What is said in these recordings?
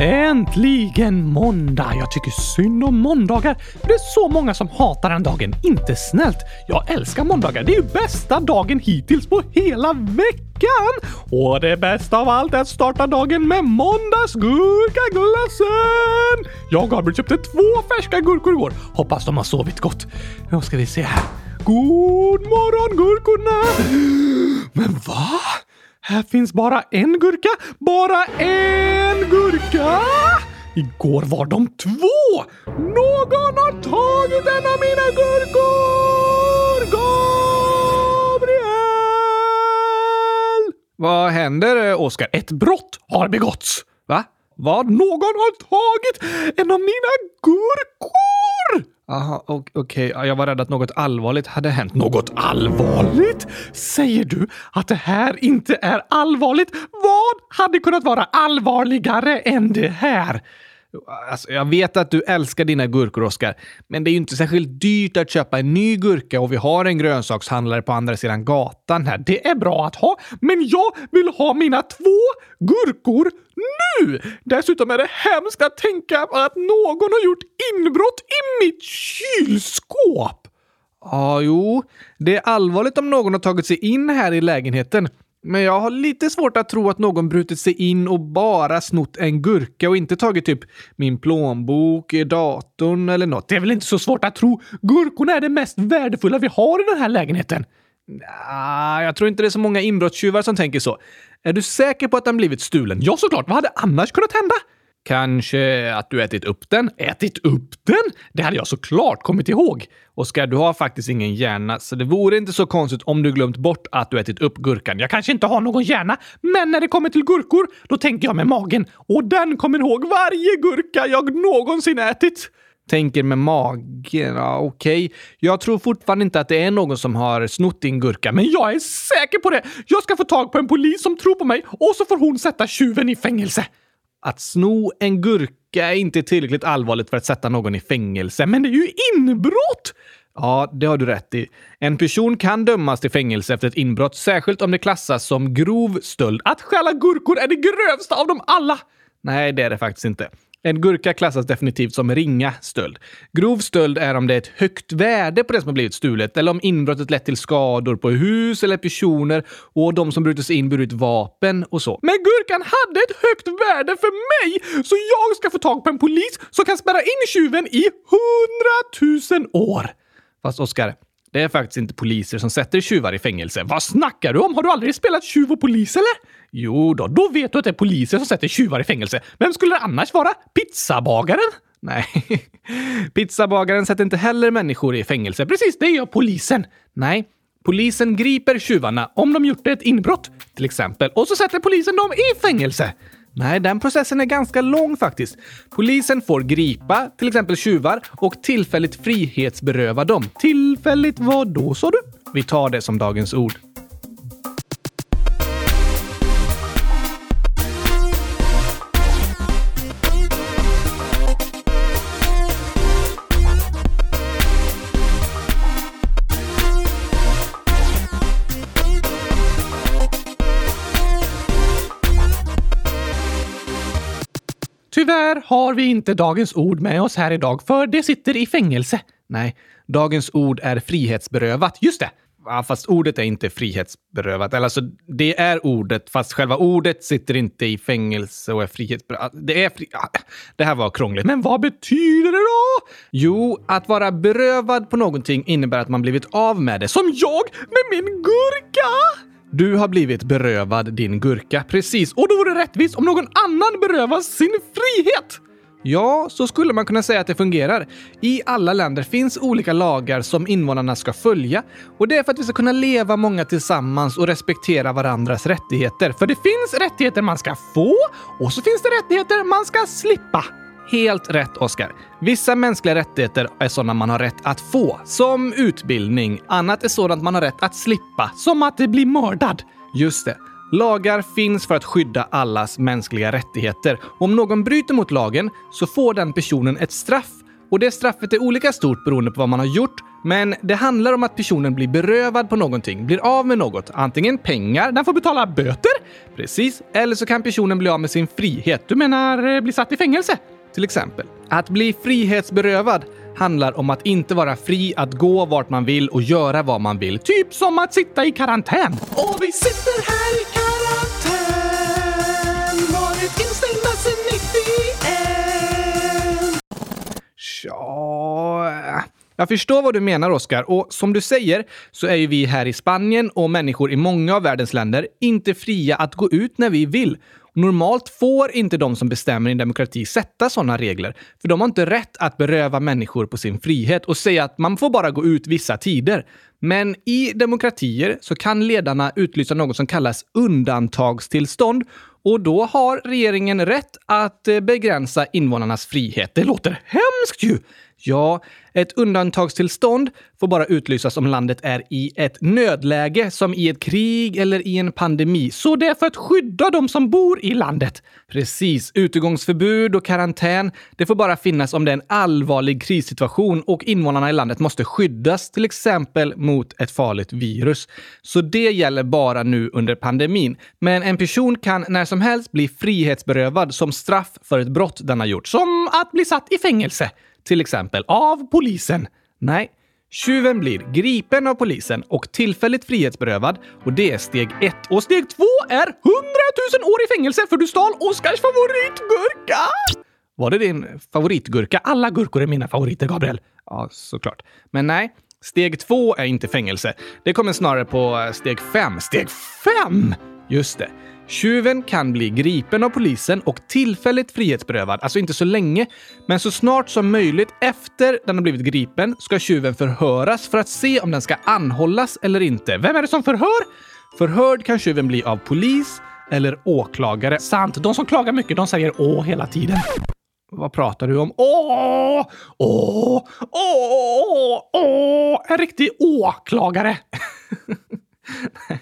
Äntligen måndag! Jag tycker synd om måndagar. Det är så många som hatar den dagen. Inte snällt. Jag älskar måndagar. Det är ju bästa dagen hittills på hela veckan. Och det bästa av allt är att starta dagen med måndagsgurkaglassen. Jag och Gabriel köpte 2 färska gurkor igår. Hoppas de har sovit gott. Nu ska vi se här. God morgon gurkorna! Men va? Här finns bara en gurka! Bara en gurka! Igår var de 2! Någon har tagit en av mina gurkor! Gabriel! Vad händer, Oskar? Ett brott har begåtts! Va? Vad? Någon har tagit en av mina gurkor! Aha, okej. Jag var rädd att något allvarligt hade hänt. Något allvarligt? Säger du att det här inte är allvarligt? Vad hade kunnat vara allvarligare än det här? Alltså, jag vet att du älskar dina gurkor, Oskar. Men det är ju inte särskilt dyrt att köpa en ny gurka och vi har en grönsakshandlare på andra sidan gatan här. Det är bra att ha, men jag vill ha mina 2 gurkor nu! Dessutom är det hemskt att tänka på att någon har gjort inbrott i mitt kylskåp. Jo, det är allvarligt om någon har tagit sig in här i lägenheten. Men jag har lite svårt att tro att någon brutit sig in och bara snott en gurka och inte tagit typ min plånbok, datorn eller något. Det är väl inte så svårt att tro. Gurkorna är det mest värdefulla vi har i den här lägenheten. Jag tror inte det är så många inbrottstjuvar som tänker så. Är du säker på att den blivit stulen? Ja, såklart. Vad hade annars kunnat hända? Kanske att du ätit upp den. Ätit upp den? Det hade jag såklart kommit ihåg. Oskar, du har faktiskt ingen hjärna, så det vore inte så konstigt om du glömt bort att du ätit upp gurkan. Jag kanske inte har någon hjärna, men när det kommer till gurkor, då tänker jag med magen. Och den kommer ihåg varje gurka jag någonsin ätit. Tänker med magen, okej. Jag tror fortfarande inte att det är någon som har snott din gurka, men jag är säker på det. Jag ska få tag på en polis som tror på mig och så får hon sätta tjuven i fängelse. Att sno en gurka är inte tillräckligt allvarligt för att sätta någon i fängelse. Men det är ju inbrott! Ja, det har du rätt i. En person kan dömas till fängelse efter ett inbrott, särskilt om det klassas som grov stöld. Att stjäla gurkor är det grövsta av dem alla! Nej, det är det faktiskt inte. En gurka klassas definitivt som ringa stöld. Grov stöld är om det är ett högt värde på det som har blivit stulet eller om inbrottet lett till skador på hus eller personer och de som brutit sig in burit vapen och så. Men gurkan hade ett högt värde för mig så jag ska få tag på en polis som kan spärra in tjuven i 100 000 år. Fast Oskar, det är faktiskt inte poliser som sätter tjuvar i fängelse. Vad snackar du om? Har du aldrig spelat tjuv och polis eller? Jo då vet du att det är poliser som sätter tjuvar i fängelse. Vem skulle det annars vara? Pizzabagaren? Nej, pizzabagaren sätter inte heller människor i fängelse. Precis, det gör polisen. Nej, polisen griper tjuvarna om de gjort ett inbrott till exempel. Och så sätter polisen dem i fängelse. Nej, den processen är ganska lång faktiskt. Polisen får gripa till exempel tjuvar och tillfälligt frihetsberöva dem. Tillfälligt vad då, sa du? Vi tar det som dagens ord. Tyvärr har vi inte dagens ord med oss här idag, för det sitter i fängelse. Nej, dagens ord är frihetsberövat. Just det! Fast ordet är inte frihetsberövat. Eller alltså, det är ordet, fast själva ordet sitter inte i fängelse och är frihetsberövat. Det här var krångligt. Men vad betyder det då? Jo, att vara berövad på någonting innebär att man blivit av med det. Som jag med min gurka! Du har blivit berövad din gurka, precis. Och då vore det rättvist om någon annan berövas sin frihet. Ja, så skulle man kunna säga att det fungerar. I alla länder finns olika lagar som invånarna ska följa. Och det är för att vi ska kunna leva många tillsammans och respektera varandras rättigheter. För det finns rättigheter man ska få och så finns det rättigheter man ska slippa. Helt rätt, Oskar. Vissa mänskliga rättigheter är sådana man har rätt att få, som utbildning. Annat är sådant man har rätt att slippa, som att bli mördad. Just det. Lagar finns för att skydda allas mänskliga rättigheter. Om någon bryter mot lagen så får den personen ett straff. Och det straffet är olika stort beroende på vad man har gjort, Men det handlar om att personen blir berövad på någonting, blir av med något. Antingen pengar, den får betala böter, precis. Eller så kan personen bli av med sin frihet, du menar bli satt i fängelse, till exempel. Att bli frihetsberövad handlar om att inte vara fri att gå vart man vill och göra vad man vill. Typ som att sitta i karantän. Och vi sitter här i karantän, varit instängda sedan 91. Tja... Jag förstår vad du menar, Oskar, och som du säger så är ju vi här i Spanien och människor i många av världens länder inte fria att gå ut när vi vill. Normalt får inte de som bestämmer i en demokrati sätta sådana regler, för de har inte rätt att beröva människor på sin frihet och säga att man får bara gå ut vissa tider. Men i demokratier så kan ledarna utlysa något som kallas undantagstillstånd, och då har regeringen rätt att begränsa invånarnas frihet. Det låter hemskt ju! Ja, ett undantagstillstånd får bara utlysas om landet är i ett nödläge, som i ett krig eller i en pandemi. Så det är för att skydda de som bor i landet. Precis, utegångsförbud och karantän, det får bara finnas om det är en allvarlig krissituation och invånarna i landet måste skyddas, till exempel mot ett farligt virus. Så det gäller bara nu under pandemin. Men en person kan när som helst bli frihetsberövad som straff för ett brott den har gjort, som att bli satt i fängelse. Till exempel av polisen. Nej, tjuven blir gripen av polisen och tillfälligt frihetsberövad. Och det är steg 1. Och steg 2 är 100 000 år i fängelse för du stal Oskars favoritgurka. Var det din favoritgurka? Alla gurkor är mina favoriter, Gabriel. Ja, såklart. Men nej, steg 2 är inte fängelse. Det kommer snarare på steg 5. Steg 5! Just det. Tjuven kan bli gripen av polisen och tillfälligt frihetsberövad, alltså inte så länge, men så snart som möjligt efter den har blivit gripen ska tjuven förhöras för att se om den ska anhållas eller inte. Vem är det som förhör? Förhörd kan tjuven bli av polis eller åklagare. Sant, de som klagar mycket, de säger åh hela tiden. Vad pratar du om? Åh! Åh! Åh! Åh! En riktig åklagare! Nej.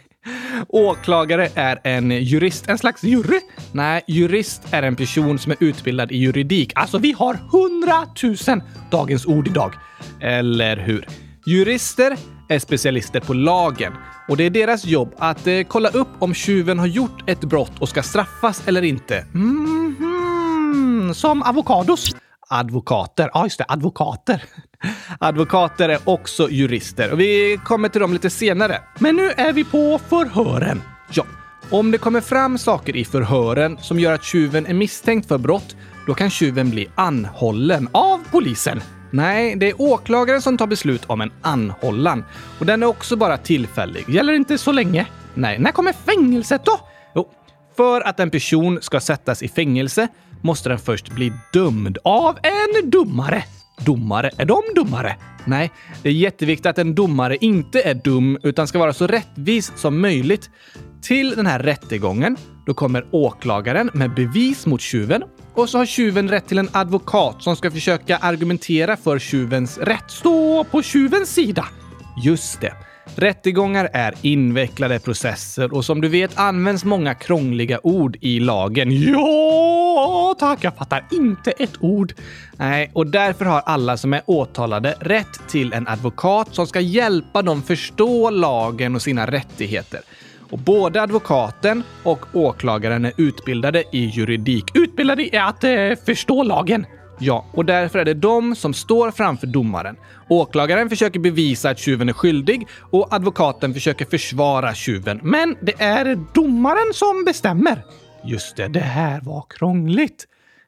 Åklagare är en jurist. En slags jury? Nej, jurist är en person som är utbildad i juridik. Alltså vi har 100 000 dagens ord idag. Eller hur? Jurister är specialister på lagen. Och det är deras jobb att kolla upp om tjuven har gjort ett brott och ska straffas eller inte. Som avokados. Advokater. Ja, just det. Advokater. Advokater är också jurister. Och vi kommer till dem lite senare. Men nu är vi på förhören. Ja. Om det kommer fram saker i förhören som gör att tjuven är misstänkt för brott, då kan tjuven bli anhållen av polisen. Nej, det är åklagaren som tar beslut om en anhållan. Och den är också bara tillfällig. Gäller inte så länge? Nej. När kommer fängelset då? Jo. För att en person ska sättas i fängelse måste den först bli dömd av en domare. Domare? Är de dummare? Nej, det är jätteviktigt att en domare inte är dum utan ska vara så rättvis som möjligt. Till den här rättegången, då kommer åklagaren med bevis mot tjuven och så har tjuven rätt till en advokat som ska försöka argumentera för tjuvens rätt. Stå på tjuvens sida. Just det. Rättegångar är invecklade processer och som du vet används många krångliga ord i lagen. Ja, tack, jag fattar inte ett ord. Nej, och därför har alla som är åtalade rätt till en advokat som ska hjälpa dem förstå lagen och sina rättigheter. Och både advokaten och åklagaren är utbildade i juridik. Utbildade i att förstå lagen. Ja, och därför är det de som står framför domaren. Åklagaren försöker bevisa att tjuven är skyldig och advokaten försöker försvara tjuven. Men det är domaren som bestämmer. Just det, det här var krångligt.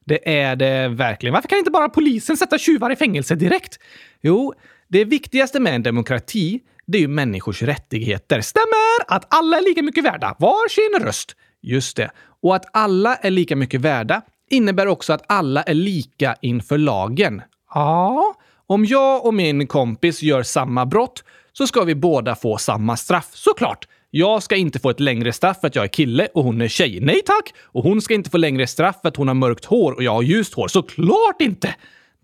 Det är det verkligen. Varför kan inte bara polisen sätta tjuvar i fängelse direkt? Jo, det viktigaste med en demokrati, det är ju människors rättigheter. Stämmer att alla är lika mycket värda, varsin röst. Just det, och att alla är lika mycket värda innebär också att alla är lika inför lagen. Ja, om jag och min kompis gör samma brott så ska vi båda få samma straff, såklart. Jag ska inte få ett längre straff för att jag är kille och hon är tjej. Nej tack! Och hon ska inte få längre straff för att hon har mörkt hår och jag har ljust hår. Såklart inte!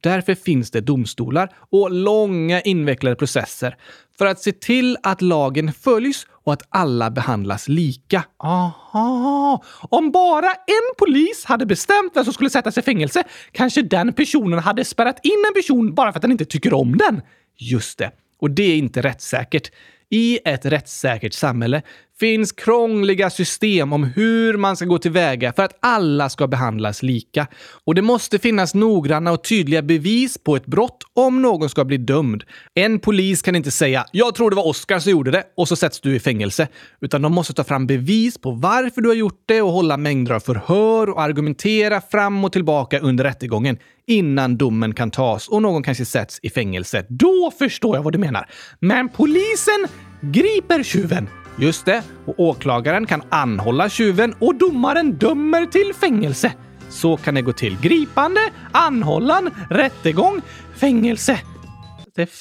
Därför finns det domstolar och långa invecklade processer för att se till att lagen följs och att alla behandlas lika. Aha! Om bara en polis hade bestämt vem som skulle sättas i fängelse, kanske den personen hade spärrat in en person bara för att den inte tycker om den. Just det. Och det är inte rättssäkert. I ett rättssäkert samhälle finns krångliga system om hur man ska gå tillväga för att alla ska behandlas lika. Och det måste finnas noggranna och tydliga bevis på ett brott om någon ska bli dömd. En polis kan inte säga, jag tror det var Oscar som gjorde det, och så sätts du i fängelse. Utan de måste ta fram bevis på varför du har gjort det och hålla mängder av förhör och argumentera fram och tillbaka under rättegången innan domen kan tas och någon kanske sätts i fängelse. Då förstår jag vad du menar. Men polisen griper tjuven. Just det, och åklagaren kan anhålla tjuven och domaren dömer till fängelse. Så kan det gå till. Gripande, anhållan, rättegång, fängelse.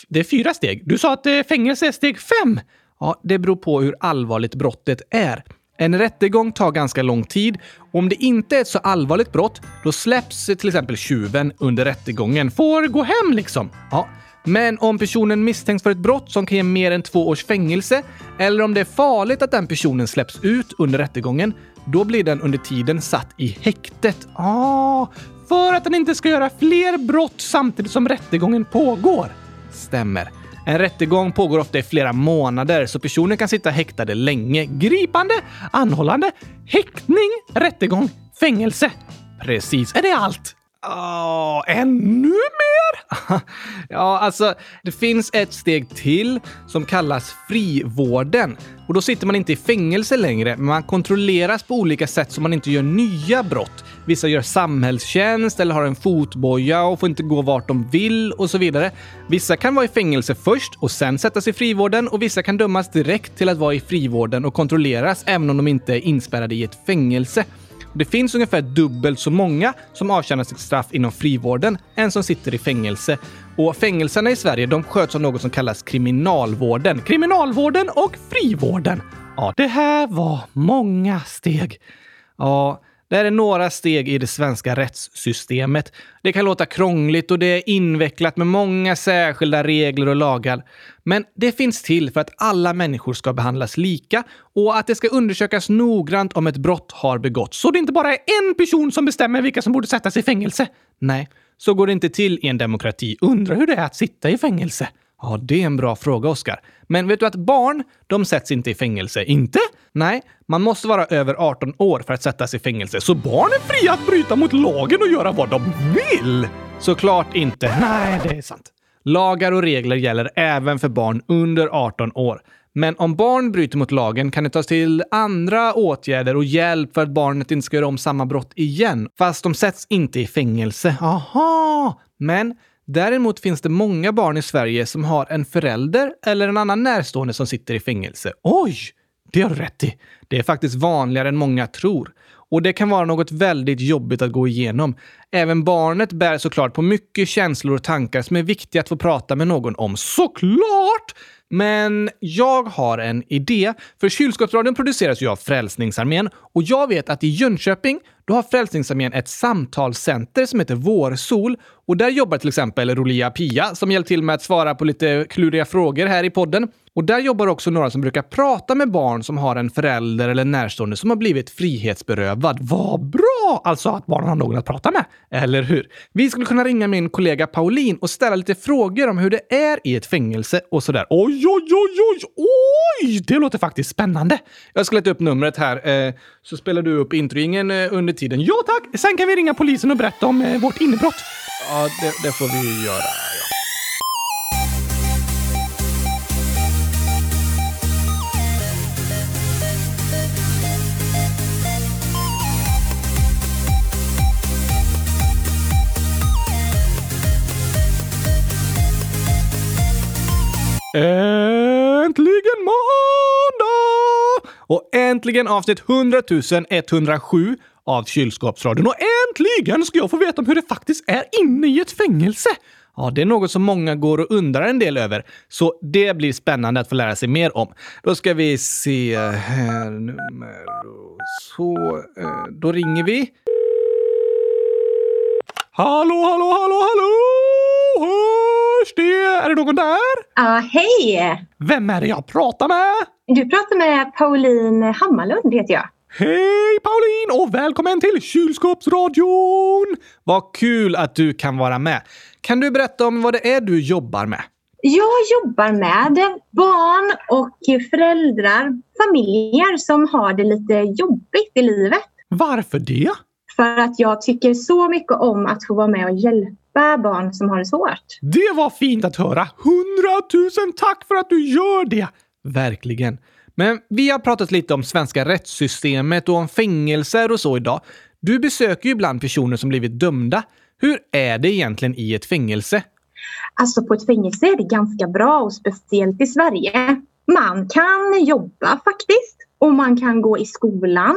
Det är 4 steg. Du sa att fängelse är steg 5. Ja, det beror på hur allvarligt brottet är. En rättegång tar ganska lång tid. Om det inte är ett så allvarligt brott, då släpps till exempel tjuven under rättegången. Får gå hem liksom. Ja. Men om personen misstänks för ett brott som kan ge mer än 2 års fängelse, eller om det är farligt att den personen släpps ut under rättegången, då blir den under tiden satt i häktet. För att den inte ska göra fler brott samtidigt som rättegången pågår. Stämmer. En rättegång pågår ofta i flera månader, så personen kan sitta häktade länge. Gripande, anhållande, häktning, rättegång, fängelse. Precis, är det allt? Ännu mer? Ja, alltså det finns ett steg till som kallas frivården. Och då sitter man inte i fängelse längre, men man kontrolleras på olika sätt så man inte gör nya brott. Vissa gör samhällstjänst eller har en fotboja och får inte gå vart de vill och så vidare. Vissa kan vara i fängelse först och sen sättas i frivården, och vissa kan dömas direkt till att vara i frivården och kontrolleras även om de inte är inspärrade i ett fängelse. Det finns ungefär dubbelt så många som avtjänar sitt straff inom frivården än som sitter i fängelse. Och fängelserna i Sverige, de sköts av något som kallas kriminalvården. Kriminalvården och frivården. Ja, det här var många steg. Ja, det här är några steg i det svenska rättssystemet. Det kan låta krångligt och det är invecklat med många särskilda regler och lagar. Men det finns till för att alla människor ska behandlas lika och att det ska undersökas noggrant om ett brott har begåtts. Så det inte bara är en person som bestämmer vilka som borde sättas i fängelse. Nej, så går det inte till i en demokrati. Undrar hur det är att sitta i fängelse? Ja, det är en bra fråga, Oscar. Men vet du att barn, de sätts inte i fängelse? Inte? Nej, man måste vara över 18 år för att sättas i fängelse. Så barn är fria att bryta mot lagen och göra vad de vill? Såklart inte. Nej, det är sant. Lagar och regler gäller även för barn under 18 år. Men om barn bryter mot lagen kan det tas till andra åtgärder och hjälp för att barnet inte ska göra om samma brott igen. Fast de sätts inte i fängelse. Aha! Men däremot finns det många barn i Sverige som har en förälder eller en annan närstående som sitter i fängelse. Oj, det har du rätt i. Det är faktiskt vanligare än många tror. Och det kan vara något väldigt jobbigt att gå igenom. Även barnet bär såklart på mycket känslor och tankar som är viktiga att få prata med någon om. Såklart! Men jag har en idé. För Kylskåpsradion produceras ju av Frälsningsarmén. Och jag vet att i Jönköping, då har Frälsningsarmén ett samtalscenter som heter Vårsol. Och där jobbar till exempel Rolia Pia som hjälpt till med att svara på lite kluriga frågor här i podden. Och där jobbar också några som brukar prata med barn som har en förälder eller närstående som har blivit frihetsberövad. Vad bra! Alltså att barnen har någon att prata med. Eller hur? Vi skulle kunna ringa min kollega Pauline och ställa lite frågor om hur det är i ett fängelse och sådär. Oj! Det låter faktiskt spännande. Jag ska leta upp numret här. Så spelar du upp introingen under tiden. Ja tack! Sen kan vi ringa polisen och berätta om vårt inbrott. Ja, det får vi göra, ja. Äntligen måndag! Och äntligen avsnitt 100 107 av Kylskåpsradion. Och äntligen ska jag få veta om hur det faktiskt är inne i ett fängelse. Ja, det är något som många går och undrar en del över. Så det blir spännande att få lära sig mer om. Då ska vi se här nummer. Så, då ringer vi. Hallå, hallå, hallå, hallå! Är det någon där? Ja, hej! Vem är det jag pratar med? Du pratar med Pauline Hammarlund heter jag. Hej Pauline och välkommen till Kylskåpsradion! Vad kul att du kan vara med. Kan du berätta om vad det är du jobbar med? Jag jobbar med barn och föräldrar, familjer som har det lite jobbigt i livet. Varför det? För att jag tycker så mycket om att få vara med och hjälpa barn som har det svårt. Det var fint att höra. 100 000 tack för att du gör det. Verkligen. Men vi har pratat lite om svenska rättssystemet och om fängelser och så idag. Du besöker ju ibland personer som blivit dömda. Hur är det egentligen i ett fängelse? Alltså på ett fängelse är det ganska bra och speciellt i Sverige. Man kan jobba faktiskt och man kan gå i skolan.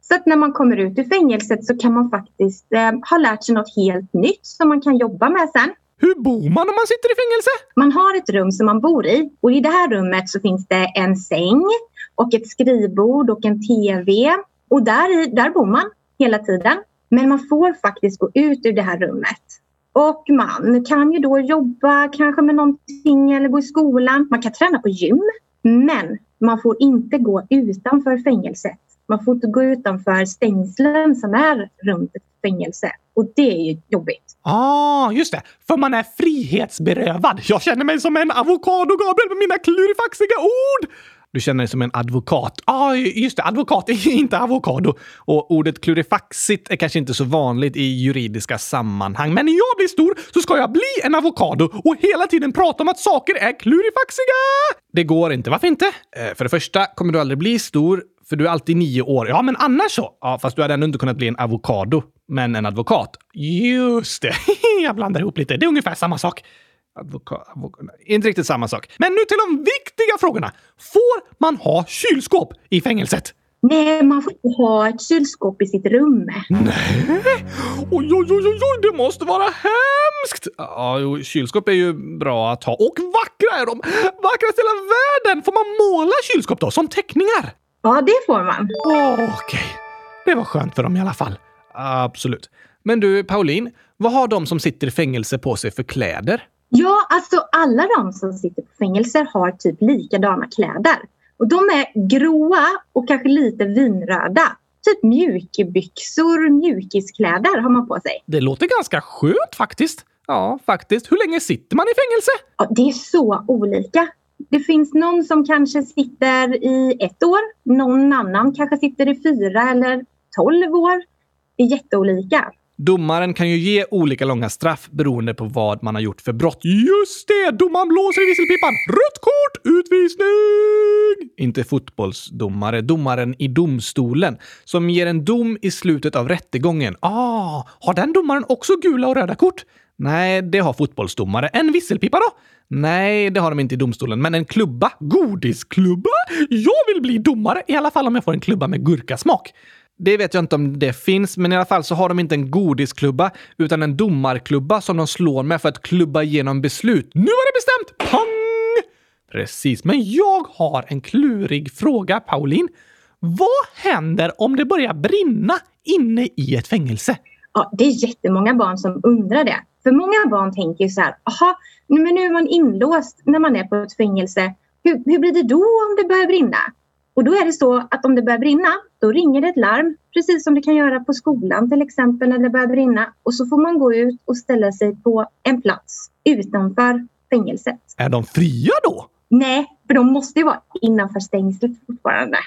Så att när man kommer ut ur fängelset så kan man faktiskt ha lärt sig något helt nytt som man kan jobba med sen. Hur bor man om man sitter i fängelse? Man har ett rum som man bor i och i det här rummet så finns det en säng och ett skrivbord och en tv. Och där bor man hela tiden. Men man får faktiskt gå ut ur det här rummet. Och man kan ju då jobba kanske med någonting eller gå i skolan. Man kan träna på gym. Men man får inte gå utanför fängelset. Man får inte gå utanför stängslen som är runt ett fängelse. Och det är ju jobbigt. Just det. För man är frihetsberövad. Jag känner mig som en avokado, Gabriel, med mina klurifaxiga ord. Du känner dig som en advokat. Just det. Advokat är inte avokado. Och ordet klurifaxigt är kanske inte så vanligt i juridiska sammanhang. Men när jag blir stor så ska jag bli en avokado och hela tiden prata om att saker är klurifaxiga. Det går inte. Varför inte? För det första kommer du aldrig bli stor. För du är alltid 9 år. Ja, men annars så. Ja, fast du hade ändå inte kunnat bli en avokado. Men en advokat. Just det. Jag blandar ihop lite. Det är ungefär samma sak. Inte riktigt samma sak. Men nu till de viktiga frågorna. Får man ha kylskåp i fängelset? Nej, man får inte ha ett kylskåp i sitt rum. Nej. Oj, det måste vara hemskt. Ja, kylskåp är ju bra att ha. Och vackra är de. Vackrast i hela världen. Får man måla kylskåp då? Som teckningar? Ja, det får man. Okej. Det var skönt för dem i alla fall. Absolut. Men du, Pauline, vad har de som sitter i fängelse på sig för kläder? Ja, alltså alla de som sitter på fängelser har typ likadana kläder. Och de är gråa och kanske lite vinröda. Typ mjukbyxor, mjukiskläder har man på sig. Det låter ganska skönt faktiskt. Ja, faktiskt. Hur länge sitter man i fängelse? Ja, det är så olika. Det finns någon som kanske sitter i 1 år. Någon annan kanske sitter i 4 eller 12 år. Det är jätteolika. Domaren kan ju ge olika långa straff beroende på vad man har gjort för brott. Just det! Domaren blåser i visselpipan. Rött kort! Utvisning! Inte fotbollsdomare. Domaren i domstolen som ger en dom i slutet av rättegången. Har den domaren också gula och röda kort? Nej, det har fotbollsdomare. En visselpipa då? Nej, det har de inte i domstolen. Men en klubba. Godisklubba? Jag vill bli domare. I alla fall om jag får en klubba med gurkasmak. Det vet jag inte om det finns, men i alla fall så har de inte en godisklubba utan en domarklubba som de slår med för att klubba igenom beslut. Nu var det bestämt! Pang! Precis, men jag har en klurig fråga, Pauline. Vad händer om det börjar brinna inne i ett fängelse? Ja, det är jättemånga barn som undrar det. För många barn tänker ju så här, men nu är man inlåst när man är på ett fängelse. Hur blir det då om det börjar brinna? Och då är det så att om det börjar brinna, då ringer det ett larm. Precis som det kan göra på skolan till exempel när det börjar brinna. Och så får man gå ut och ställa sig på en plats utanför fängelset. Är de fria då? Nej, för de måste ju vara innanför stängslet fortfarande.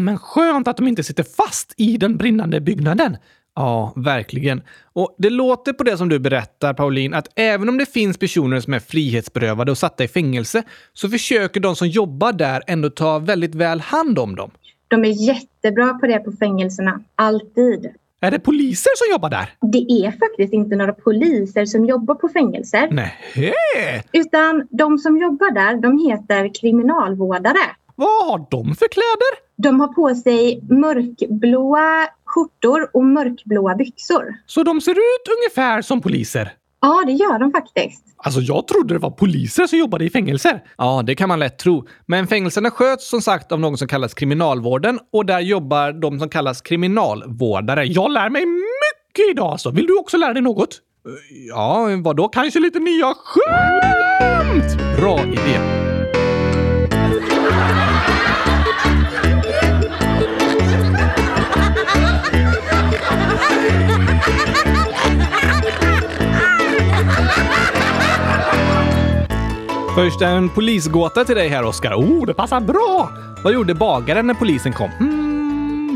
Men skönt att de inte sitter fast i den brinnande byggnaden. Ja, verkligen. Och det låter på det som du berättar, Pauline, att även om det finns personer som är frihetsberövade och satta i fängelse så försöker de som jobbar där ändå ta väldigt väl hand om dem. De är jättebra på det på fängelserna, alltid. Är det poliser som jobbar där? Det är faktiskt inte några poliser som jobbar på fängelser. Nej. Utan de som jobbar där, de heter kriminalvårdare. Vad har de för kläder? De har på sig mörkblåa skjortor och mörkblåa byxor. Så de ser ut ungefär som poliser? Ja, det gör de faktiskt. Alltså jag trodde det var poliser som jobbade i fängelser. Ja, det kan man lätt tro. Men fängelserna sköts som sagt av någon som kallas kriminalvården. Och där jobbar de som kallas kriminalvårdare. Jag lär mig mycket idag alltså. Vill du också lära dig något? Ja, vadå? Kanske lite nya skämt! Bra idé. Först en polisgåta till dig här, Oskar. Oh, det passar bra! Vad gjorde bagaren när polisen kom?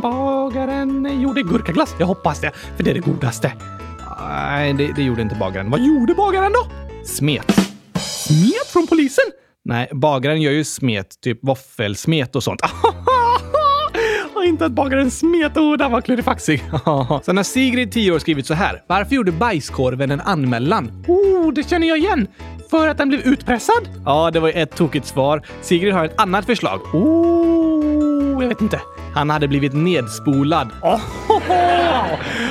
Bagaren gjorde gurkaglass. Jag hoppas det, för det är det godaste. Nej, det gjorde inte bagaren. Vad gjorde bagaren då? Smet. Smet från polisen? Nej, bagaren gör ju smet. Typ våffelsmet och sånt. Inte att bagaren smet. Den var klurifaxig. Sen har Sigrid 10 år skrivit så här. Varför gjorde bajskorven en anmälan? Det känner jag igen. För att den blev utpressad? Ja, det var ju ett tokigt svar. Sigrid har ett annat förslag. Jag vet inte. Han hade blivit nedspolad.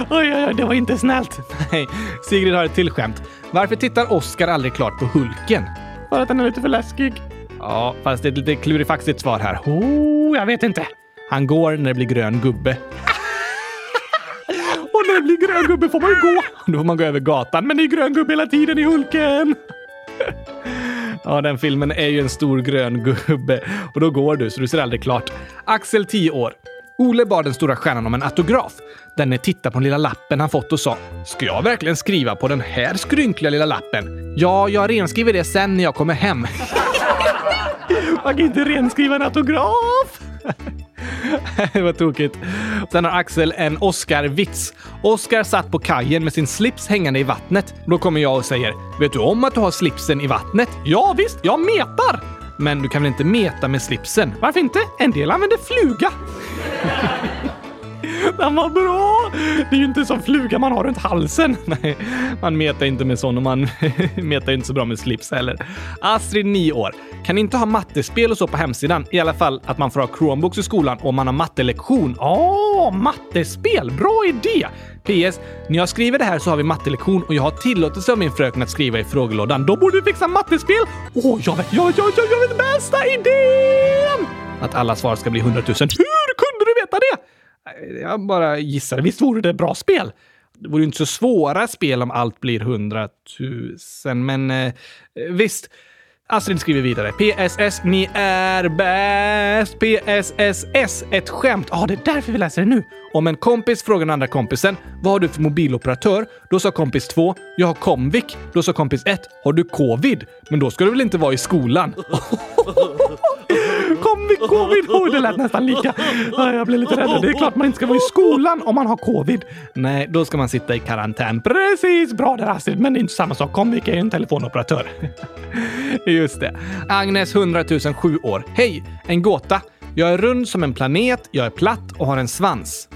Oj, det var inte snällt. Nej, Sigrid har ett till skämt. Varför tittar Oscar aldrig klart på Hulken? För att den är lite för läskig. Ja, fast det är ett lite klurifaxigt svar här. Jag vet inte. Han går när det blir grön gubbe. Och när det blir grön gubbe får man ju gå. Då får man gå över gatan. Men det är grön gubbe hela tiden i Hulken. Ja, den filmen är ju en stor grön gubbe. Och då går du, så du ser aldrig klart. Axel 10 år. Ole bad den stora stjärnan om en autograf. Denne tittade på den lilla lappen han fått och sa: ska jag verkligen skriva på den här skrynkliga lilla lappen? Ja, jag renskriver det sen när jag kommer hem. Man kan inte renskriva en autograf. Det var tokigt. Sen har Axel en Oscar-vits. Oscar satt på kajen med sin slips hängande i vattnet. Då kommer jag och säger: vet du om att du har slipsen i vattnet? Ja visst, jag metar. Men du kan väl inte meta med slipsen? Varför inte? En del använder fluga. Den var bra. Det är ju inte som fluga man har runt halsen. Nej, man metar inte med sån. Och man metar inte så bra med slips heller. Astrid 9 år. Kan inte ha mattespel och så på hemsidan. I alla fall att man får ha Chromebooks i skolan om man har mattelektion. Mattespel, bra idé. PS, när jag skriver det här så har vi mattelektion. Och jag har tillåtelse av min fröken att skriva i frågelådan. Då borde vi fixa mattespel. Jag vet bästa idén. Att alla svar ska bli 100 000. Hur kunde du veta det? Jag bara gissar. Visst vore det bra spel? Det vore ju inte så svåra spel om allt blir 100 000. Men visst. Astrid skriver vidare. PSS, ni är bäst. PSSS, ett skämt. Det är därför vi läser det nu. Om en kompis frågar den andra kompisen: vad har du för mobiloperatör? Då sa kompis 2: jag har Comviq. Då sa kompis 1: har du covid? Men då ska du väl inte vara i skolan? Covid. Det lät nästan lika. Jag blev lite rädd. Det är klart man inte ska vara i skolan om man har covid. Nej, då ska man sitta i karantän. Precis, bra där Astrid. Men det är inte samma sak. Comviq är ju en telefonoperatör. Just det. Agnes 100 007 år. Hej, en gåta. Jag är rund som en planet, jag är platt och har en svans.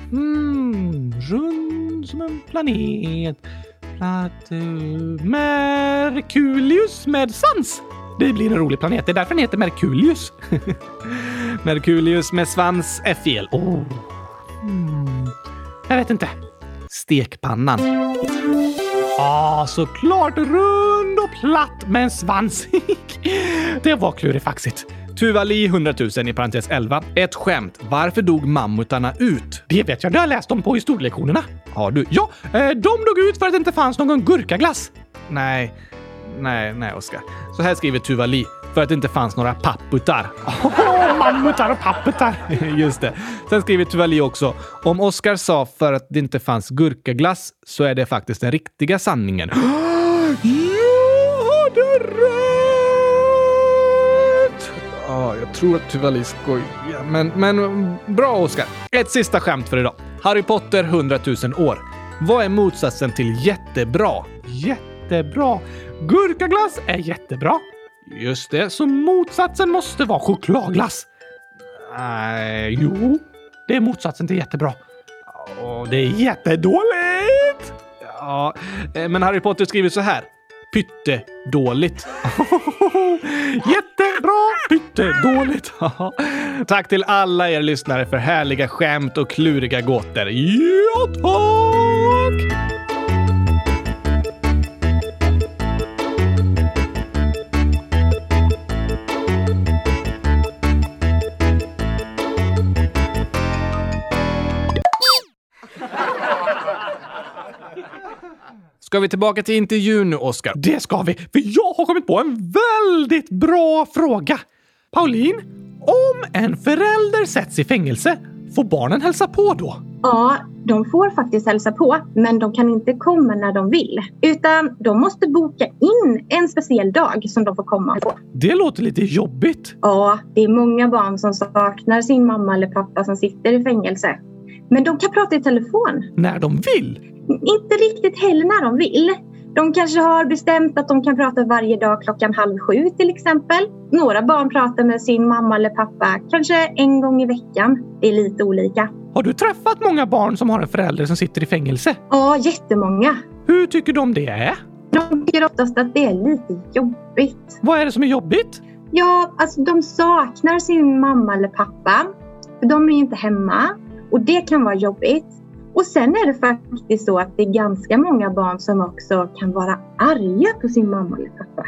Rund som en planet. Platt. Merkulius med svans. Det blir en rolig planet. Det är därför den heter Merkulius. Merkulius med svans är fel. Jag vet inte. Stekpannan. Såklart rund och platt med en svans. Det var klurifaxigt. Tuvali 100 000 i parentes 11. Ett skämt. Varför dog mammutarna ut? Det vet jag. Det har jag läst om på historielektionerna. Har du? Ja, de dog ut för att det inte fanns någon gurkaglass. Nej, Oskar. Så här skriver Tuvali: för att det inte fanns några papputar. Mammutar och papputar. Just det. Sen skriver Tuvali också: om Oskar sa för att det inte fanns gurkaglass så är det faktiskt den riktiga sanningen. Ja, det är rätt! Jag tror att Tuvali skojar. Men bra, Oskar. Ett sista skämt för idag. Harry Potter 100 000 år. Vad är motsatsen till jättebra? Jättebra. Gurkaglass är jättebra. Just det, så motsatsen måste vara chokladglass. Nej, jo. Det är motsatsen till jättebra. Det är jättedåligt. Men Harry Potter skriver så här: pyttedåligt. Jättebra, pyttedåligt. Tack till alla er lyssnare för härliga skämt och kluriga gåtor. Ja, tack! Ska vi tillbaka till intervjun nu, Oskar? Det ska vi, för jag har kommit på en väldigt bra fråga. Pauline, om en förälder sätts i fängelse Får barnen hälsa på då? Ja, de får faktiskt hälsa på, men de kan inte komma när de vill. Utan de måste boka in en speciell dag som de får komma på. Det låter lite jobbigt. Ja, det är många barn som saknar sin mamma eller pappa som sitter i fängelse. Men de kan prata i telefon. När de vill? Inte riktigt heller när de vill. De kanske har bestämt att de kan prata varje dag 7:30 till exempel. Några barn pratar med sin mamma eller pappa kanske en gång i veckan. Det är lite olika. Har du träffat många barn som har en förälder som sitter i fängelse? Ja, jättemånga. Hur tycker de det är? De tycker oftast att det är lite jobbigt. Vad är det som är jobbigt? Ja, alltså de saknar sin mamma eller pappa. För de är ju inte hemma. Och det kan vara jobbigt. Och sen är det faktiskt så att det är ganska många barn som också kan vara arga på sin mamma eller pappa.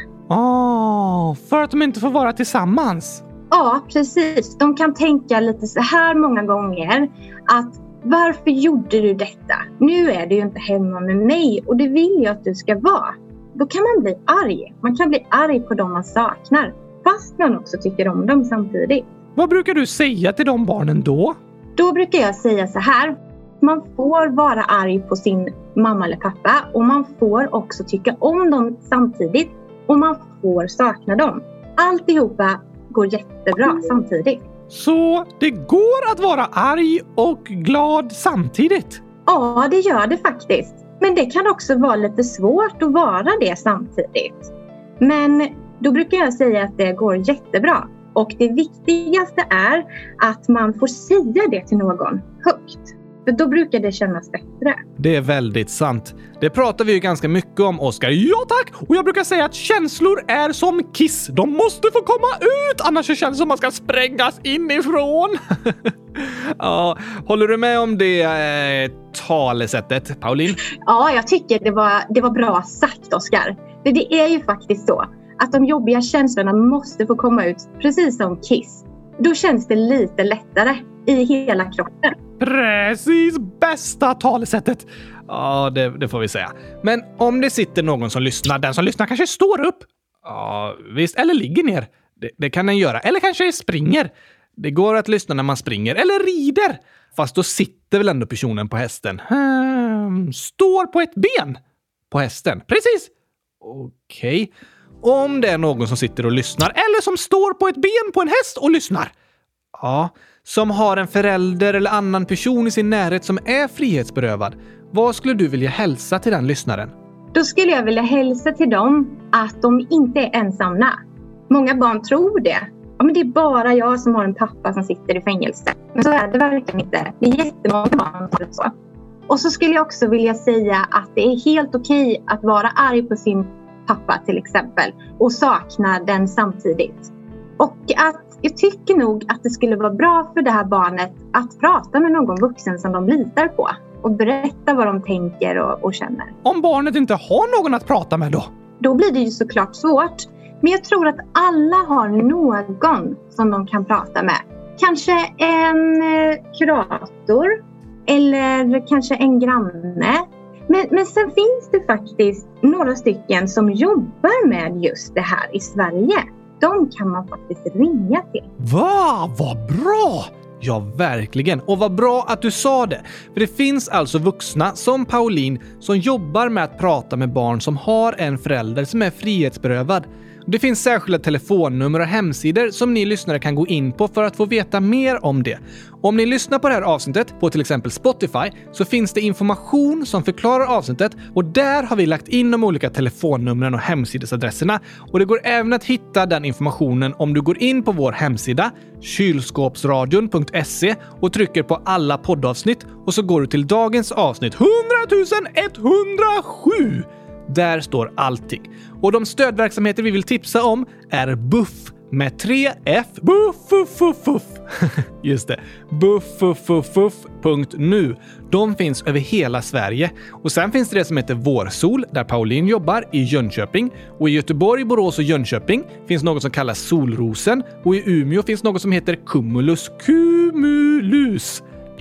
För att de inte får vara tillsammans. Ja, precis. De kan tänka lite så här många gånger att varför gjorde du detta? Nu är du ju inte hemma med mig och det vill jag att du ska vara. Då kan man bli arg. Man kan bli arg på dem man saknar. Fast man också tycker om dem samtidigt. Vad brukar du säga till de barnen då? Då brukar jag säga så här. Man får vara arg på sin mamma eller pappa och man får också tycka om dem samtidigt och man får sakna dem. Alltihopa går jättebra samtidigt. Så det går att vara arg och glad samtidigt? Ja, det gör det faktiskt. Men det kan också vara lite svårt att vara det samtidigt. Men då brukar jag säga att det går jättebra. Och det viktigaste är att man får säga det till någon högt. För då brukar det kännas bättre. Det är väldigt sant. Det pratar vi ju ganska mycket om, Oskar. Ja, tack! Och jag brukar säga att känslor är som kiss. De måste få komma ut, annars känns det som man ska sprängas inifrån. Ja, håller du med om det talesättet, Pauline? Ja, jag tycker det var bra sagt, Oskar. Det är ju faktiskt så att de jobbiga känslorna måste få komma ut, precis som kiss. Då känns det lite lättare i hela kroppen. Precis, bästa talesättet. Ja, det får vi säga. Men om det sitter någon som lyssnar, den som lyssnar kanske står upp. Ja, visst. Eller ligger ner. Det kan den göra. Eller kanske springer. Det går att lyssna när man springer. Eller rider. Fast då sitter väl ändå personen på hästen. Står på ett ben på hästen. Precis. Okej. Om det är någon som sitter och lyssnar. Eller som står på ett ben på en häst och lyssnar. Ja, som har en förälder eller annan person i sin närhet som är frihetsberövad. Vad skulle du vilja hälsa till den lyssnaren? Då skulle jag vilja hälsa till dem att de inte är ensamma. Många barn tror det. Ja, men det är bara jag som har en pappa som sitter i fängelse. Men så är det verkligen inte. Det är jättemånga barn som tror så. Och så skulle jag också vilja säga att det är helt okej att vara arg på sin pappa till exempel. Och sakna den samtidigt. Och att jag tycker nog att det skulle vara bra för det här barnet att prata med någon vuxen som de litar på. Och berätta vad de tänker och känner. Om barnet inte har någon att prata med då? Då blir det ju såklart svårt. Men jag tror att alla har någon som de kan prata med. Kanske en kurator. Eller kanske en granne. Men sen finns det faktiskt några stycken som jobbar med just det här i Sverige. De kan man faktiskt ringa till. Vad bra! Ja, verkligen. Och vad bra att du sa det. För det finns alltså vuxna som Pauline som jobbar med att prata med barn som har en förälder som är frihetsberövad. Det finns särskilda telefonnummer och hemsidor som ni lyssnare kan gå in på för att få veta mer om det. Om ni lyssnar på det här avsnittet på till exempel Spotify så finns det information som förklarar avsnittet och där har vi lagt in de olika telefonnumren och hemsidesadresserna. Och det går även att hitta den informationen om du går in på vår hemsida kylskåpsradion.se och trycker på alla poddavsnitt och så går du till dagens avsnitt 100 107. Där står allting. Och de stödverksamheter vi vill tipsa om är Buff med 3F. Buff. Just det. Buff.nu. De finns över hela Sverige. Och sen finns det som heter Vårsol där Pauline jobbar i Jönköping. Och i Göteborg, Borås och Jönköping finns något som kallas Solrosen. Och i Umeå finns något som heter Cumulus.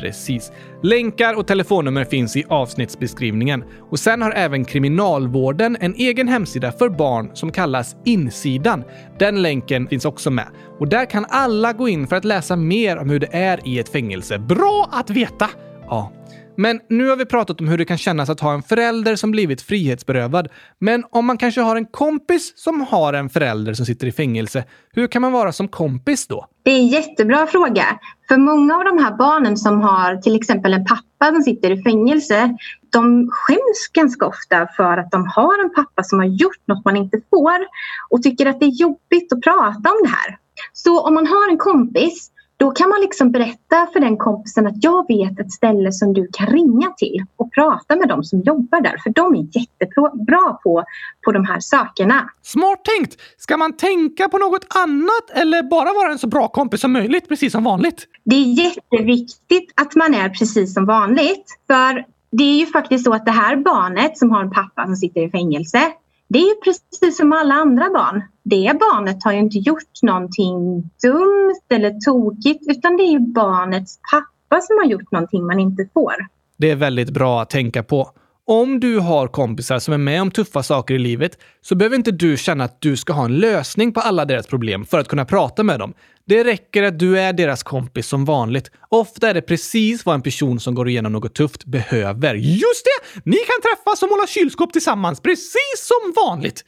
Precis. Länkar och telefonnummer finns i avsnittsbeskrivningen. Och sen har även Kriminalvården en egen hemsida för barn som kallas Insidan. Den länken finns också med. Och där kan alla gå in för att läsa mer om hur det är i ett fängelse. Bra att veta! Ja. Men nu har vi pratat om hur det kan kännas att ha en förälder som blivit frihetsberövad. Men om man kanske har en kompis som har en förälder som sitter i fängelse, hur kan man vara som kompis då? Det är en jättebra fråga. För många av de här barnen som har till exempel en pappa som sitter i fängelse, de skäms ganska ofta för att de har en pappa som har gjort något man inte får och tycker att det är jobbigt att prata om det här. Så om man har en kompis, då kan man liksom berätta för den kompisen att jag vet ett ställe som du kan ringa till och prata med dem som jobbar där. För de är jättebra på de här sakerna. Smart tänkt! Ska man tänka på något annat eller bara vara en så bra kompis som möjligt, precis som vanligt? Det är jätteviktigt att man är precis som vanligt. För det är ju faktiskt så att det här barnet som har en pappa som sitter i fängelse, det är ju precis som alla andra barn. Det barnet har ju inte gjort någonting dumt eller tokigt, utan det är ju barnets pappa som har gjort någonting man inte får. Det är väldigt bra att tänka på. Om du har kompisar som är med om tuffa saker i livet så behöver inte du känna att du ska ha en lösning på alla deras problem för att kunna prata med dem. Det räcker att du är deras kompis som vanligt. Ofta är det precis vad en person som går igenom något tufft behöver. Just det! Ni kan träffas och måla kylskåp tillsammans, precis som vanligt.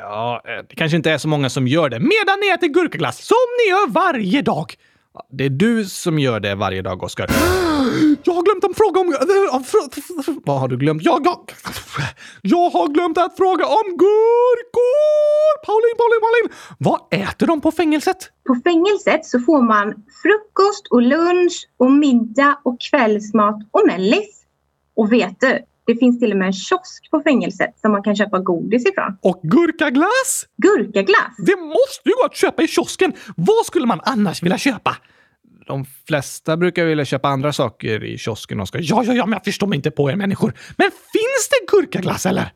Ja, det kanske inte är så många som gör det medan ni äter gurkaglass som ni gör varje dag. Det är du som gör det varje dag, Oskar. Jag har glömt en fråga om... Vad har du glömt? Jag har glömt att fråga om gurkor! Pauline! Vad äter de på fängelset? På fängelset så får man frukost och lunch och middag och kvällsmat och mellis. Och vet du, det finns till och med en kiosk på fängelset som man kan köpa godis ifrån. Och gurkaglass? Gurkaglass? Det måste ju gå att köpa i kiosken. Vad skulle man annars vilja köpa? De flesta brukar vilja köpa andra saker i kiosken och ska... Ja, men jag förstår mig inte på er människor. Men finns det gurkaglass eller?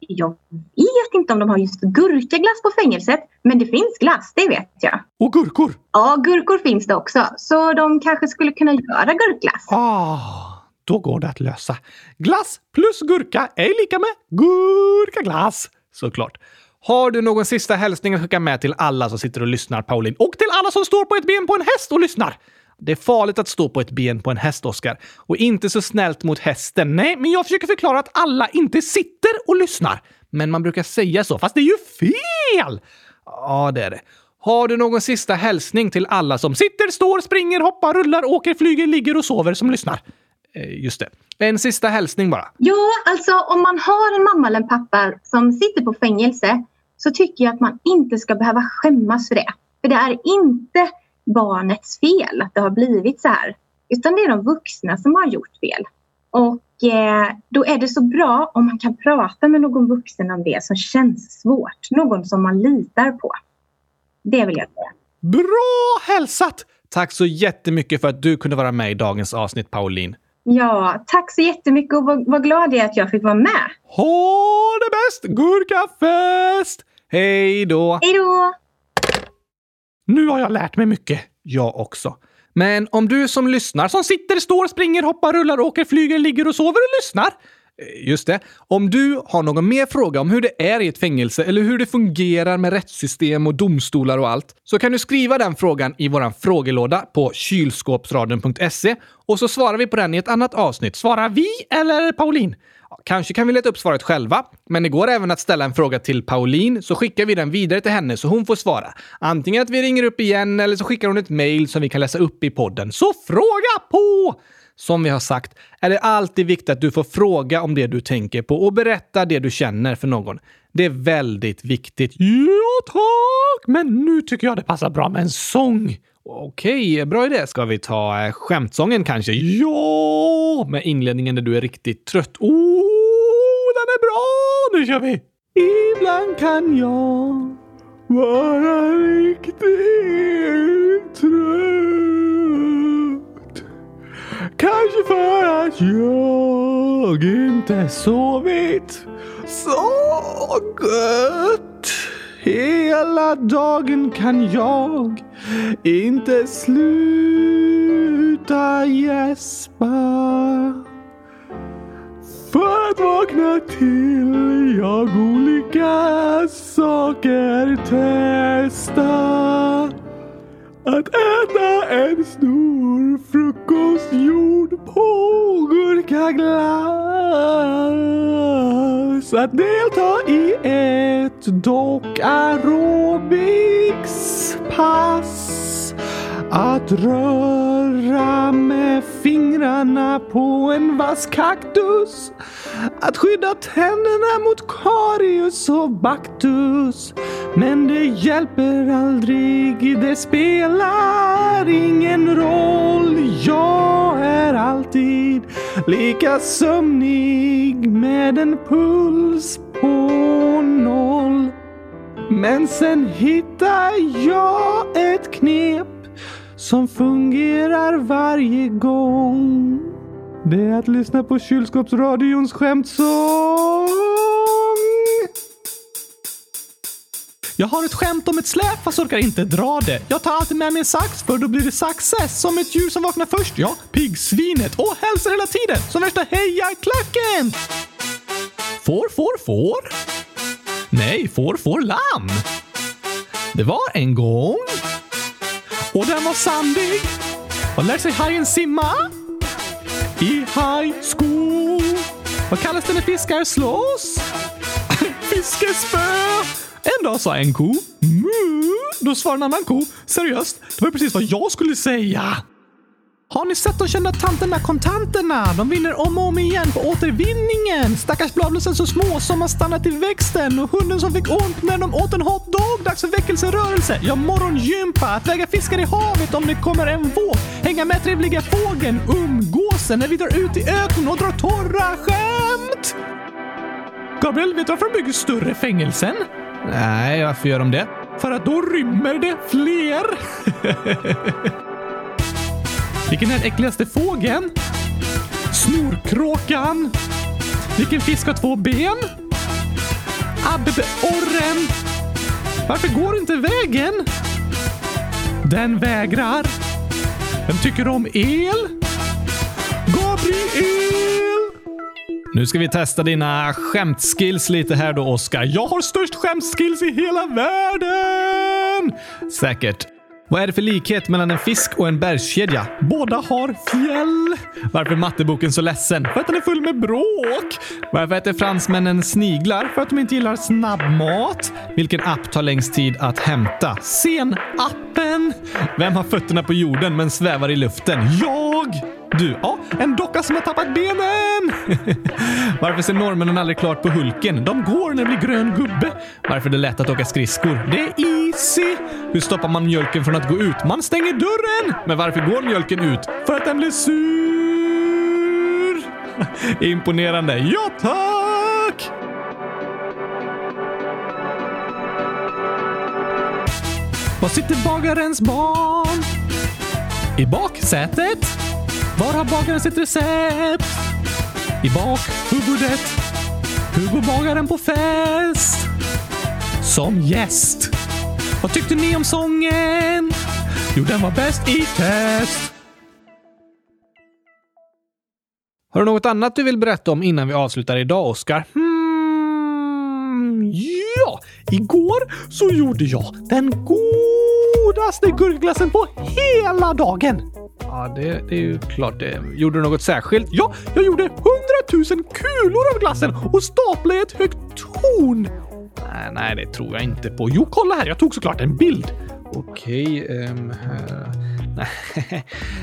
Jag vet inte om de har just gurkaglass på fängelset. Men det finns glass, det vet jag. Och gurkor? Ja, gurkor finns det också. Så de kanske skulle kunna göra gurkglass. Då går det att lösa. Glass plus gurka är lika med gurkaglass, såklart. Har du någon sista hälsning att skicka med till alla som sitter och lyssnar, Pauline? Och till alla som står på ett ben på en häst och lyssnar? Det är farligt att stå på ett ben på en häst, Oskar. Och inte så snällt mot hästen. Nej, men jag försöker förklara att alla inte sitter och lyssnar. Men man brukar säga så, fast det är ju fel! Ja, det är det. Har du någon sista hälsning till alla som sitter, står, springer, hoppar, rullar, åker, flyger, ligger och sover som lyssnar? Just det. En sista hälsning bara. Ja, alltså om man har en mamma eller en pappa som sitter på fängelse så tycker jag att man inte ska behöva skämmas för det. För det är inte barnets fel att det har blivit så här. Utan det är de vuxna som har gjort fel. Och då är det så bra om man kan prata med någon vuxen om det som känns svårt. Någon som man litar på. Det vill jag säga. Bra hälsat! Tack så jättemycket för att du kunde vara med i dagens avsnitt, Pauline. Ja, tack så jättemycket och vad glad jag är att jag fick vara med. Ha det bäst, gurkafest! Hej då! Hej då! Nu har jag lärt mig mycket, jag också. Men om du som lyssnar, som sitter, står, springer, hoppar, rullar, åker, flyger, ligger och sover och lyssnar. Just det. Om du har någon mer fråga om hur det är i ett fängelse eller hur det fungerar med rättssystem och domstolar och allt, så kan du skriva den frågan i våran frågelåda på kylskåpsradion.se och så svarar vi på den i ett annat avsnitt. Svarar vi eller Pauline? Kanske kan vi leta upp svaret själva, men det går även att ställa en fråga till Pauline så skickar vi den vidare till henne så hon får svara. Antingen att vi ringer upp igen eller så skickar hon ett mejl som vi kan läsa upp i podden. Så fråga på! Som vi har sagt är det alltid viktigt att du får fråga om det du tänker på och berätta det du känner för någon. Det är väldigt viktigt. Ja, tack! Men nu tycker jag det passar bra med en sång. Okej, bra idé. Ska vi ta skämtsången kanske? Ja! Med inledningen där du är riktigt trött. Den är bra! Nu kör vi! Ibland kan jag vara riktigt trött. Kanske för att jag inte sovit så gött. Hela dagen kan jag inte sluta. sluta gäspa. För att vakna till jag olika saker testa. Att äta en stor frukostjord på gurkaglass. Att delta i ett dock aerobicspass. Att röra med fingrarna på en vass kaktus. Att skydda tänderna mot karius och baktus. Men det hjälper aldrig, det spelar ingen roll. Jag är alltid lika sömnig med en puls på noll. Men sen hittar jag ett knep som fungerar varje gång. Det är att lyssna på kylskåpsradions skämtsång. Jag har ett skämt om ett släp fast orkar inte dra det. Jag tar alltid med mig en sax för då blir det success. Som ett djur som vaknar först, ja, piggsvinet. Och hälsar hela tiden, som värsta hejarklacken. Får, får. Nej, får, lamm. Det var en gång. Och den var sandig. Vad lär sig hajen simma? I high school. Vad kallas det när fiskar slåss? Fiskespö. En dag sa en ko mu. Då svarade en annan ko. Seriöst, det var precis vad jag skulle säga. Har ni sett de kända tanterna kontanterna? De vinner om och om igen på återvinningen. Stackars bladlösen så små som har stannat i växten. Och hunden som fick ont när de åt en hotdog. Dags för väckelserörelse. Ja, morgongympa. Att väga fiskar i havet om det kommer en våg. Hänga med trevliga fågeln. Umgåsen när vi drar ut i öknen och drar torra skämt. Gabriel, vet du varför de bygger större fängelsen? Nej, varför gör de det? För att då rymmer det fler. Vilken är den äckligaste fågeln? Snorkråkan. Vilken fisk har två ben? Abborren. Varför går inte vägen? Den vägrar. Den tycker om el. Gabriel! Nu ska vi testa dina skämtskills lite här då, Oskar. Jag har störst skämtskills i hela världen! Säkert. Vad är det för likhet mellan en fisk och en bergskedja? Båda har fjäll. Varför är matteboken så ledsen? För att den är full med bråk. Varför äter fransmännen sniglar? För att de inte gillar snabbmat. Vilken app tar längst tid att hämta? Sen-appen. Vem har fötterna på jorden men svävar i luften? Jag! Du, ja, en docka som har tappat benen. Varför ser norrmännen aldrig klart på Hulken? De går när det blir grön gubbe. Varför är det lätt att åka skridskor? Det är easy. Hur stoppar man mjölken från att gå ut? Man stänger dörren. Men varför går mjölken ut? För att den blir sur. Imponerande. Ja, tack! Var sitter bagarens barn? I baksätet. Var har bagaren sitt recept? I bakhuvudet. Hur går bagaren på fest? Som gäst. Vad tyckte ni om sången? Jo, den var bäst i test. Har du något annat du vill berätta om innan vi avslutar idag, Oskar? Ja, igår så gjorde jag den godaste gurkglassen på hela dagen. Ja, det är ju klart det. Gjorde du något särskilt? Ja, jag gjorde 100 000 kulor av glassen och staplade ett högt torn. Nej, det tror jag inte på. Jo, kolla här, jag tog såklart en bild. Okej, nej,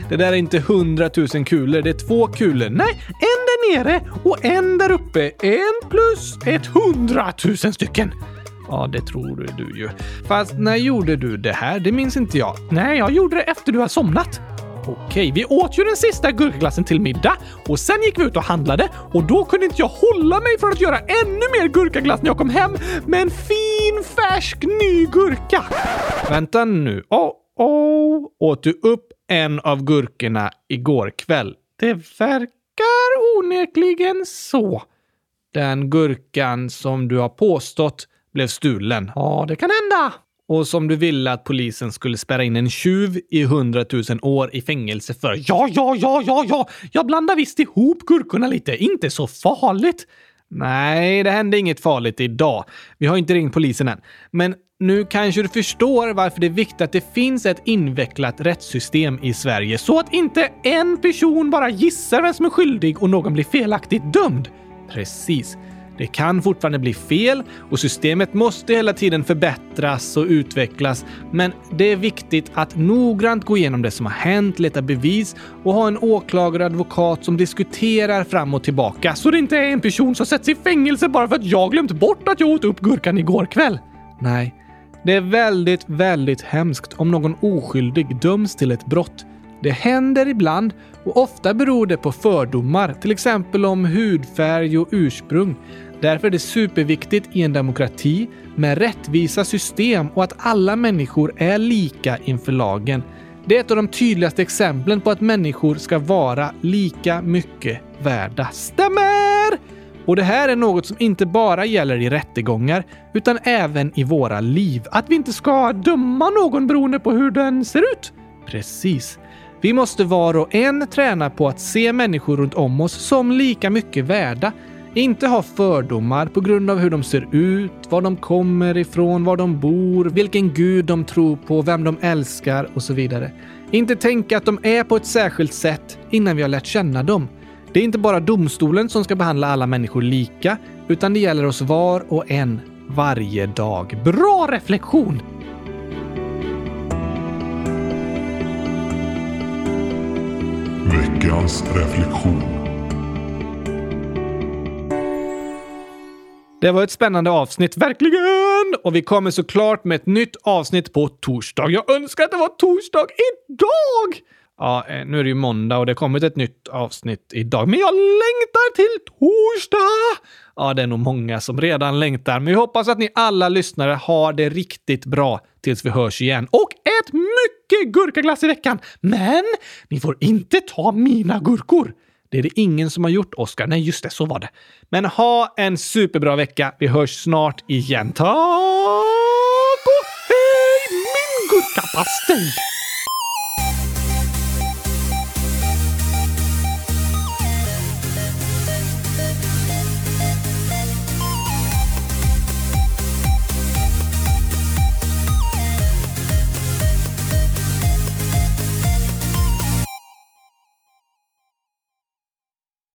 det där är inte 100 000 kulor, det är 2 kulor. Nej, en där nere och en där uppe. 1 + 100 000 stycken. Ja, det tror du ju. Fast när gjorde du det här? Det minns inte jag. Nej, jag gjorde det efter du har somnat. Okej, vi åt ju den sista gurkglassen till middag och sen gick vi ut och handlade och då kunde inte jag hålla mig från att göra ännu mer gurkaglass när jag kom hem med en fin, färsk, ny gurka. Vänta nu. Åt du upp en av gurkorna igår kväll? Det verkar onekligen så. Den gurkan som du har påstått blev stulen. Ja, det kan hända. Och som du ville att polisen skulle spärra in en tjuv i 100 000 år i fängelse för. Ja. Jag blandar visst ihop gurkorna lite. Inte så farligt. Nej, det hände inget farligt idag. Vi har inte ringt polisen än. Men nu kanske du förstår varför det är viktigt att det finns ett invecklat rättssystem i Sverige. Så att inte en person bara gissar vem som är skyldig och någon blir felaktigt dömd. Precis. Det kan fortfarande bli fel och systemet måste hela tiden förbättras och utvecklas. Men det är viktigt att noggrant gå igenom det som har hänt, leta bevis och ha en åklagare och advokat som diskuterar fram och tillbaka. Så det inte är en person som sätts i fängelse bara för att jag glömt bort att jag åt upp gurkan igår kväll. Nej, det är väldigt, väldigt hemskt om någon oskyldig döms till ett brott. Det händer ibland och ofta beror det på fördomar, till exempel om hudfärg och ursprung. Därför är det superviktigt i en demokrati med rättvisa system och att alla människor är lika inför lagen. Det är ett av de tydligaste exemplen på att människor ska vara lika mycket värda. Stämmer! Och det här är något som inte bara gäller i rättegångar utan även i våra liv. Att vi inte ska döma någon beroende på hur den ser ut. Precis. Vi måste var och en träna på att se människor runt om oss som lika mycket värda. Inte ha fördomar på grund av hur de ser ut, var de kommer ifrån, var de bor, vilken gud de tror på, vem de älskar och så vidare. Inte tänka att de är på ett särskilt sätt innan vi har lärt känna dem. Det är inte bara domstolen som ska behandla alla människor lika, utan det gäller oss var och en varje dag. Bra reflektion! Veckans reflektion. Det var ett spännande avsnitt, verkligen! Och vi kommer såklart med ett nytt avsnitt på torsdag. Jag önskar att det var torsdag idag! Ja, nu är det ju måndag och det har kommit ett nytt avsnitt idag. Men jag längtar till torsdag! Ja, det är nog många som redan längtar. Men vi hoppas att ni alla lyssnare har det riktigt bra tills vi hörs igen. Och ät mycket gurkaglass i veckan! Men ni får inte ta mina gurkor! Det är det ingen som har gjort, Oskar. Nej, just det, så var det. Men ha en superbra vecka. Vi hörs snart igen. Tack och hej, min gurkapastej!